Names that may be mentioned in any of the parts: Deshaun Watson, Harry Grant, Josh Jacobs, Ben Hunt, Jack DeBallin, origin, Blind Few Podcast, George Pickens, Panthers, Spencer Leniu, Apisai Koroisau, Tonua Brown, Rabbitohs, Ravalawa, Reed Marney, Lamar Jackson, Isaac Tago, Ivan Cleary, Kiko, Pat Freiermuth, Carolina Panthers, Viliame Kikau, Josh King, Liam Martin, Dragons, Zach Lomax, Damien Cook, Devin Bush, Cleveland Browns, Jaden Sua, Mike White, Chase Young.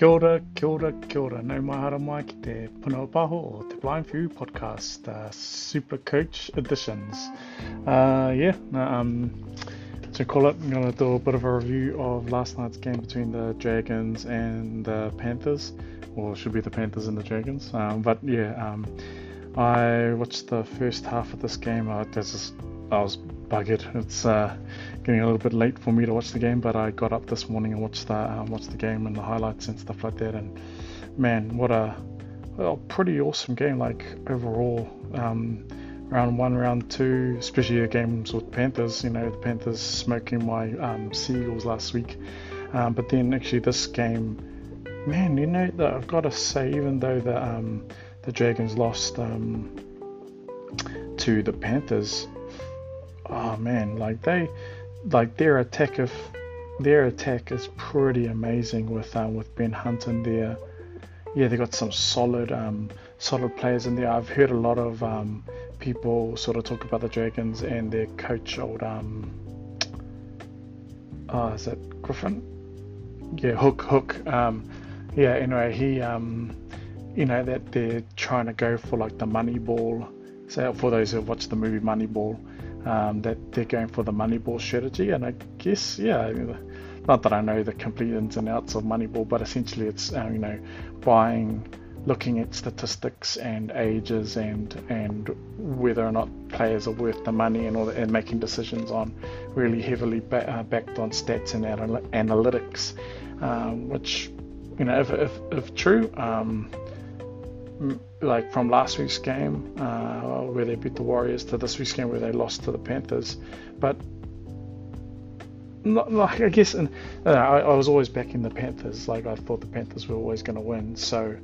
Kia ora, nau mahara mai ki te Punaopaho o te Blind Few Podcast, Super Coach Editions. To call it, I'm going to do a bit of a review of last night's game between the Dragons and the Panthers, or should be the Panthers and the Dragons. I watched the first half of this game. I was buggered. It's getting a little bit late for me to watch the game, but I got up this morning and watched the game and the highlights and stuff like that. And man, what a pretty awesome game! Like overall, round one, round two, especially the games with Panthers. You know, the Panthers smoking my Seagulls last week, but then actually this game, man, you know, I've got to say, even though the Dragons lost to the Panthers. Oh man, their attack is pretty amazing with Ben Hunt in there. Yeah, they got some solid players in there. I've heard a lot of people sort of talk about the Dragons and their coach, old is that Griffin? Yeah, Hook. Anyway, he you know that they're trying to go for like the Moneyball. So for those who have watched the movie Moneyball. That they're going for the Moneyball strategy, and I guess, yeah, not that I know the complete ins and outs of Moneyball, but essentially it's looking at statistics and ages and whether or not players are worth the money and all that, and making decisions on really heavily backed on stats and analytics, which, you know, if true, like from last week's game where they beat the Warriors to this week's game where they lost to the Panthers. But not, like, I guess I was always backing the Panthers. Like, I thought the Panthers were always going to win. So,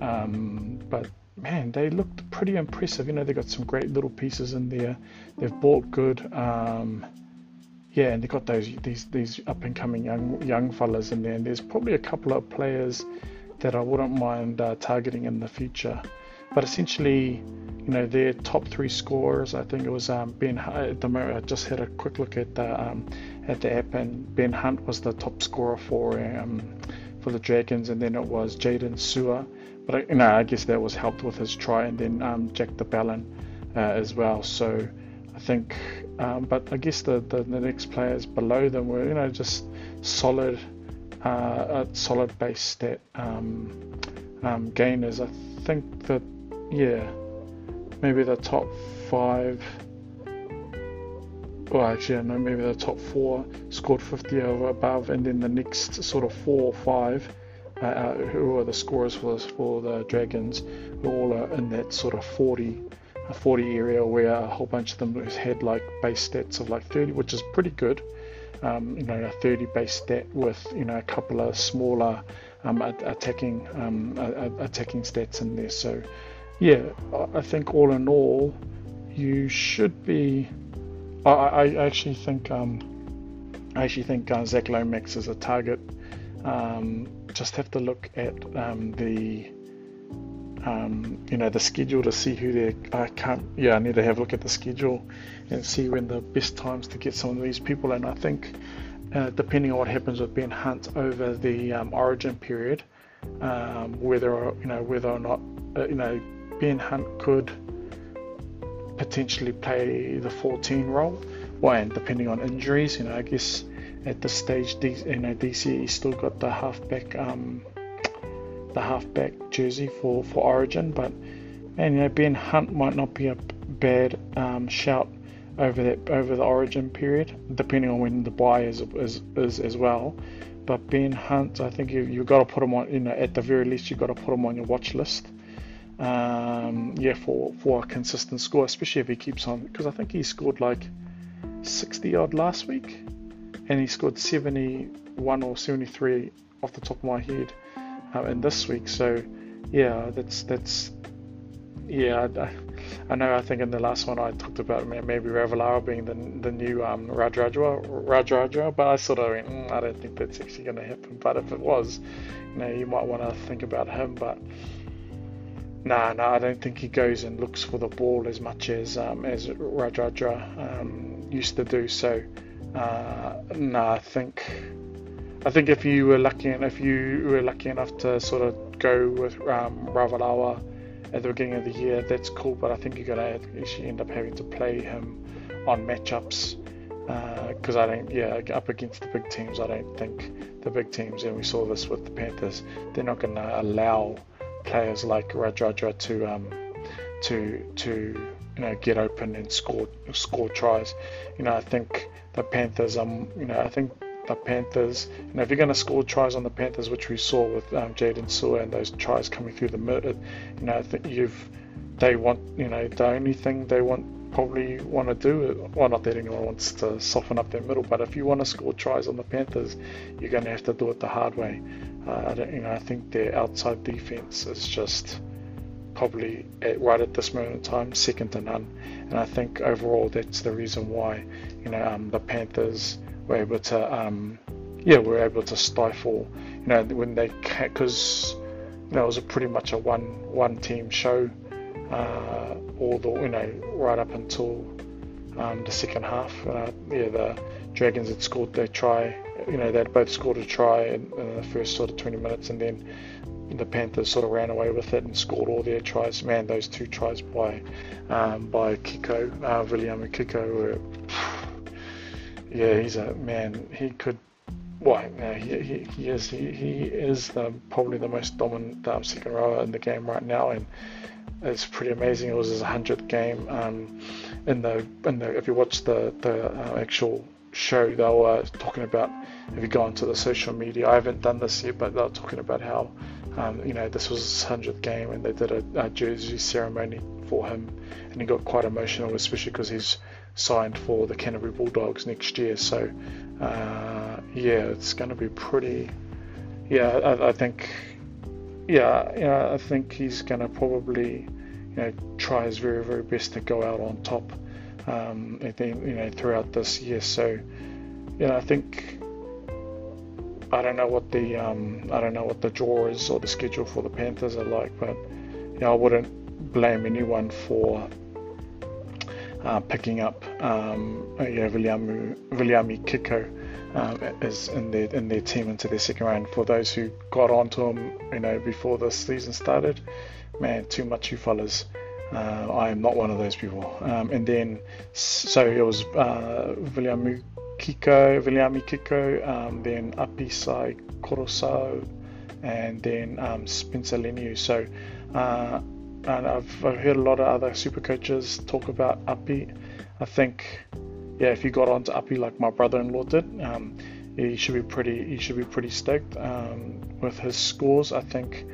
but man, they looked pretty impressive. You know, they got some great little pieces in there. They've bought good. And they got these up and coming young fellas in there. And there's probably a couple of players that I wouldn't mind targeting in the future, but essentially, you know, their top three scorers. I think it was Ben Hunt. At the moment, I just had a quick look at the app, and Ben Hunt was the top scorer for the Dragons, and then it was Jaden Sua. But I guess that was helped with his try, and then Jack DeBallin as well. So I think, but I guess the next players below them were, you know, just solid. A solid base stat gainers. I think that, yeah, maybe the top five, well, actually, I know maybe the top four scored 50 or above, and then the next sort of four or five, who are the scorers for the Dragons, who all are in that sort of 40 area, where a whole bunch of them had like base stats of like 30, which is pretty good. You know, a 30 base stat with, you know, a couple of smaller attacking stats in there. So yeah, I think all in all, you should be. I actually think Zach Lomax is a target. Just have to look at the schedule to see who they I need to have a look at the schedule and see when the best times to get some of these people. And I think depending on what happens with Ben Hunt over the origin period, whether or not Ben Hunt could potentially play the 14 role. Well, and depending on injuries, you know, I guess at this stage, DCE still got the halfback jersey for Origin, but man, you know, Ben Hunt might not be a bad shout over the Origin period, depending on when the buy is as well. But Ben Hunt, I think you've got to put him on. You know, at the very least, you've got to put him on your watch list. For a consistent score, especially if he keeps on, because I think he scored like 60 odd last week, and he scored 71 or 73 off the top of my head. In this week, so yeah, that's I know. I think in the last one I talked about maybe Ravalawa being the new Rajarajwa, but I sort of went, I don't think that's actually going to happen. But if it was, you know, you might want to think about him. But no, I don't think he goes and looks for the ball as much as Rajarajwa used to do. So I think. I think if you were lucky enough to sort of go with Ravalawa at the beginning of the year, that's cool. But I think you're going to actually end up having to play him on matchups because up against the big teams, I don't think the big teams, and we saw this with the Panthers, they're not going to allow players like Rajradra to get open and score tries. I think the Panthers if you're going to score tries on the Panthers, which we saw with Jaden Sua and those tries coming through the mid, I think the only thing they probably want to do, well, not that anyone wants to soften up their middle, but if you want to score tries on the Panthers, you're going to have to do it the hard way. I think their outside defense is just probably right at this moment in time second to none, and I think overall that's the reason why the Panthers were able to stifle when they, because it was pretty much a one team show all the right up until the second half. The Dragons had scored their try, they'd both scored a try in the first sort of 20 minutes, and then the Panthers sort of ran away with it and scored all their tries. Man, those two tries by Kiko, Viliame Kikau, were, he's a man. He could, he is probably the most dominant second rower in the game right now, and it's pretty amazing. It was his 100th game. If you watch the actual show, they were talking about, if you go onto the social media, I haven't done this yet, but they were talking about how this was his 100th game, and they did a jersey ceremony for him, and he got quite emotional, especially because he's signed for the Canterbury Bulldogs next year. So it's going to be pretty. I think he's going to probably try his very, very best to go out on top. I think throughout this year. So I think. I don't know what the draw is or the schedule for the Panthers are like, but I wouldn't blame anyone for picking up Viliame Kikau as in their team into their second round. For those who got onto him, before the season started, man, too much you fellas. I am not one of those people. It was Viliame Kikau, then Apisai Koroisau, and then Spencer Leniu. So, and I've heard a lot of other super coaches talk about Api. I think, if you got onto Api like my brother-in-law did, he should be pretty stoked with his scores. I think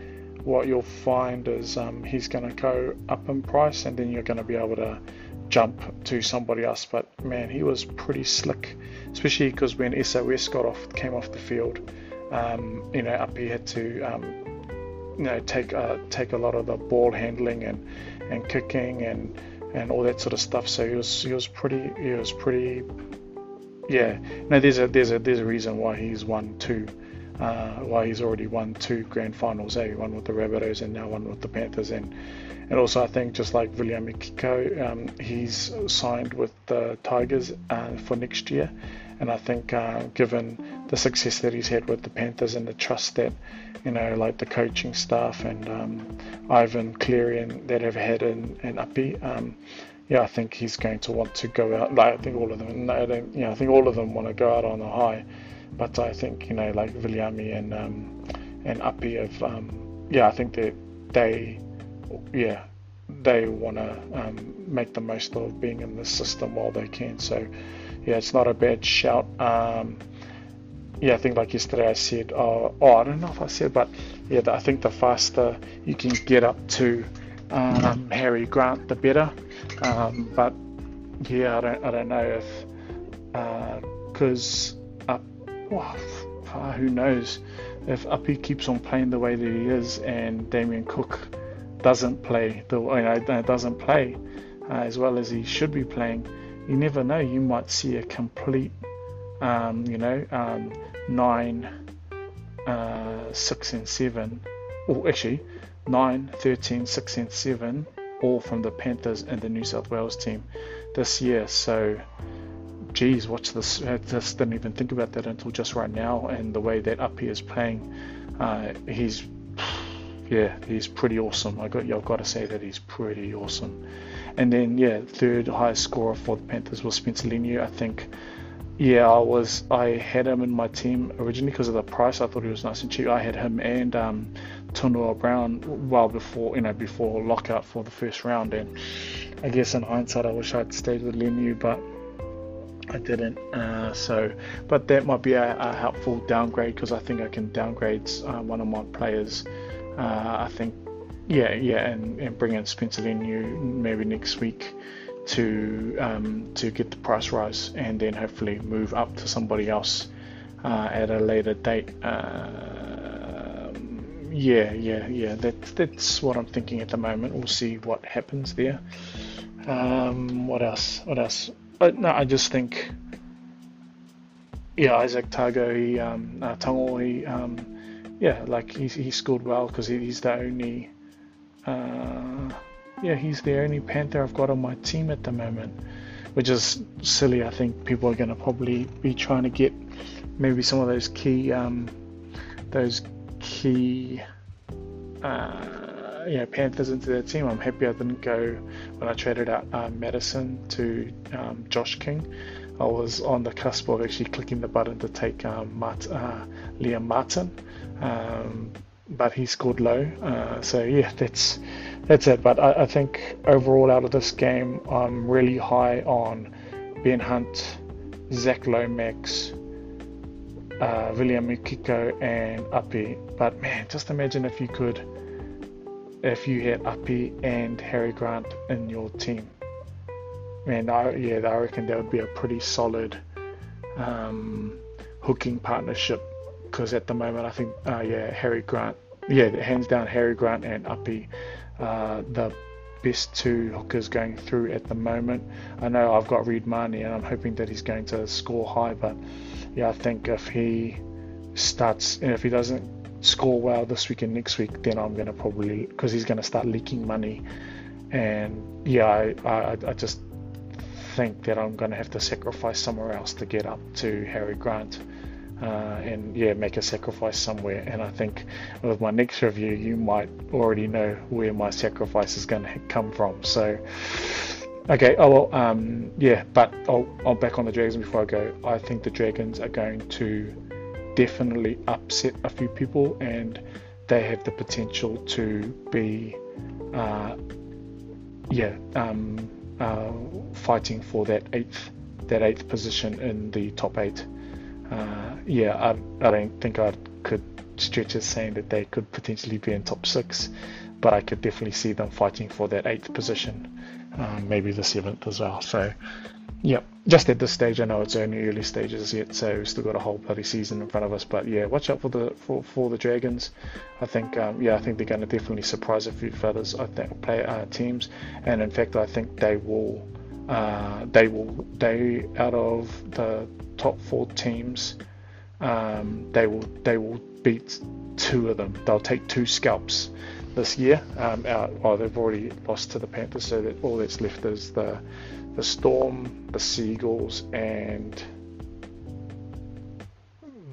what you'll find is he's going to go up in price, and then you're going to be able to jump to somebody else. But man, he was pretty slick, especially because when SOS came off the field, Api had to take a lot of the ball handling and kicking and all that sort of stuff. So he was pretty. No, there's a reason why he's won two. Why he's already won two grand finals, one with the Rabbitohs and now one with the Panthers, and also I think just like Viliame Kikau, he's signed with the Tigers for next year, and I think given the success that he's had with the Panthers and the trust that like the coaching staff and Ivan Cleary and that have had in Api, I think he's going to want to go out. Like, I think all of them, I think all of them want to go out on a high. But I think like Viliame and Api have I think that they want to make the most of being in the system while they can. So it's not a bad shout. I think like yesterday I said, I don't know if I said, but I think the faster you can get up to Harry Grant, the better. But I don't know if because. Who knows if Api keeps on playing the way that he is, and Damien Cook doesn't play as well as he should be playing. You never know. You might see a complete, 9, 6 and 7, or actually 9, 13, 6 and 7, all from the Panthers and the New South Wales team this year. So geez, what's this? I just didn't even think about that until just right now. And the way that Uppy is playing, he's pretty awesome. I've got to say that he's pretty awesome. And then, third highest scorer for the Panthers was Spencer Leniu. I think, I had him in my team originally because of the price. I thought he was nice and cheap. I had him and Tonua Brown well before lockout for the first round. And I guess in hindsight, I wish I'd stayed with Leniu, but I didn't. But that might be a helpful downgrade because I think I can downgrade one of my players. And bring in Spencer Leniu maybe next week to get the price rise, and then hopefully move up to somebody else at a later date. That's what I'm thinking at the moment. We'll see what happens there. What else? I just think, Isaac Tago, he scored well because he's the only he's the only Panther I've got on my team at the moment, which is silly. I think people are going to probably be trying to get maybe some of those key Panthers into their team. I'm happy I didn't go when I traded out Madison to Josh King. I was on the cusp of actually clicking the button to take Liam Martin, but he scored low, that's it. But I think overall out of this game, I'm really high on Ben Hunt, Zach Lomax, Viliame Kikau, and Api. But man, just imagine if you had Api and Harry Grant in your team. Man, I reckon that would be a pretty solid hooking partnership. Because at the moment, I think, Harry Grant, hands down, Harry Grant and Uppy, the best two hookers going through at the moment. I know I've got Reed Marney, and I'm hoping that he's going to score high, but I think if he doesn't score well this week and next week, then I'm going to probably, because he's going to start leaking money, and I just think that I'm going to have to sacrifice somewhere else to get up to Harry Grant. Make a sacrifice somewhere, and I think with my next review you might already know where my sacrifice is going to come from. So I'll back on the Dragons before I go. I think the Dragons are going to definitely upset a few people, and they have the potential to be fighting for that eighth position in the top 8. I don't think I could stretch as saying that they could potentially be in top 6, but I could definitely see them fighting for that 8th position, maybe the 7th as well. So, just at this stage, I know it's only early stages yet, so we've still got a whole bloody season in front of us. But watch out for the Dragons. I think, I think they're going to definitely surprise a few fellas. I think teams, and in fact, I think they will. They out of the top 4 teams, they will beat 2 of them. They'll take 2 scalps this year. They've already lost to the Panthers, so that all that's left is the Storm, the Seagulls, and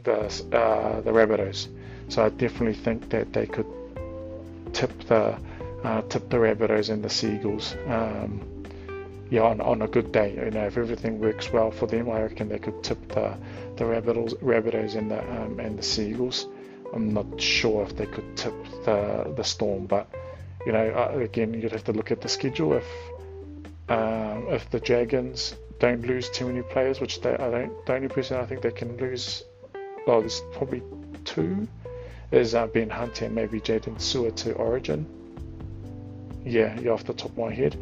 the Rabbitohs. So I definitely think that they could tip the Rabbitohs and the Seagulls. On a good day, if everything works well for them, I reckon they could tip the Rabbitohs and the Seagulls. I'm not sure if they could tip the Storm, but again, you'd have to look at the schedule. If the Dragons don't lose too many players, which they don't, the only person I think they can lose, well, there's probably 2, is Ben Hunt and maybe Jaden Sua to Origin. You're off the top of my head.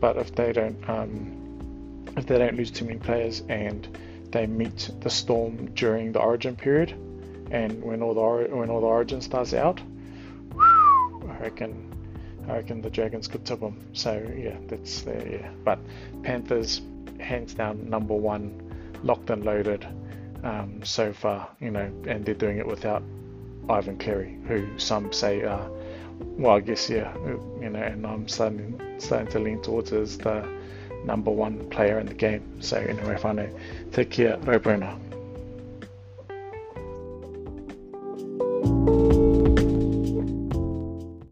But if they don't lose too many players and they meet the Storm during the Origin period, and when all the Origin stars out, I reckon the Dragons could tip them. So that's But Panthers, hands down, number 1, locked and loaded so far. And they're doing it without Ivan Cleary, who some say are. And I'm starting to lean towards is the number one player in the game. So, in a way, whānau, te kia, rau bruna.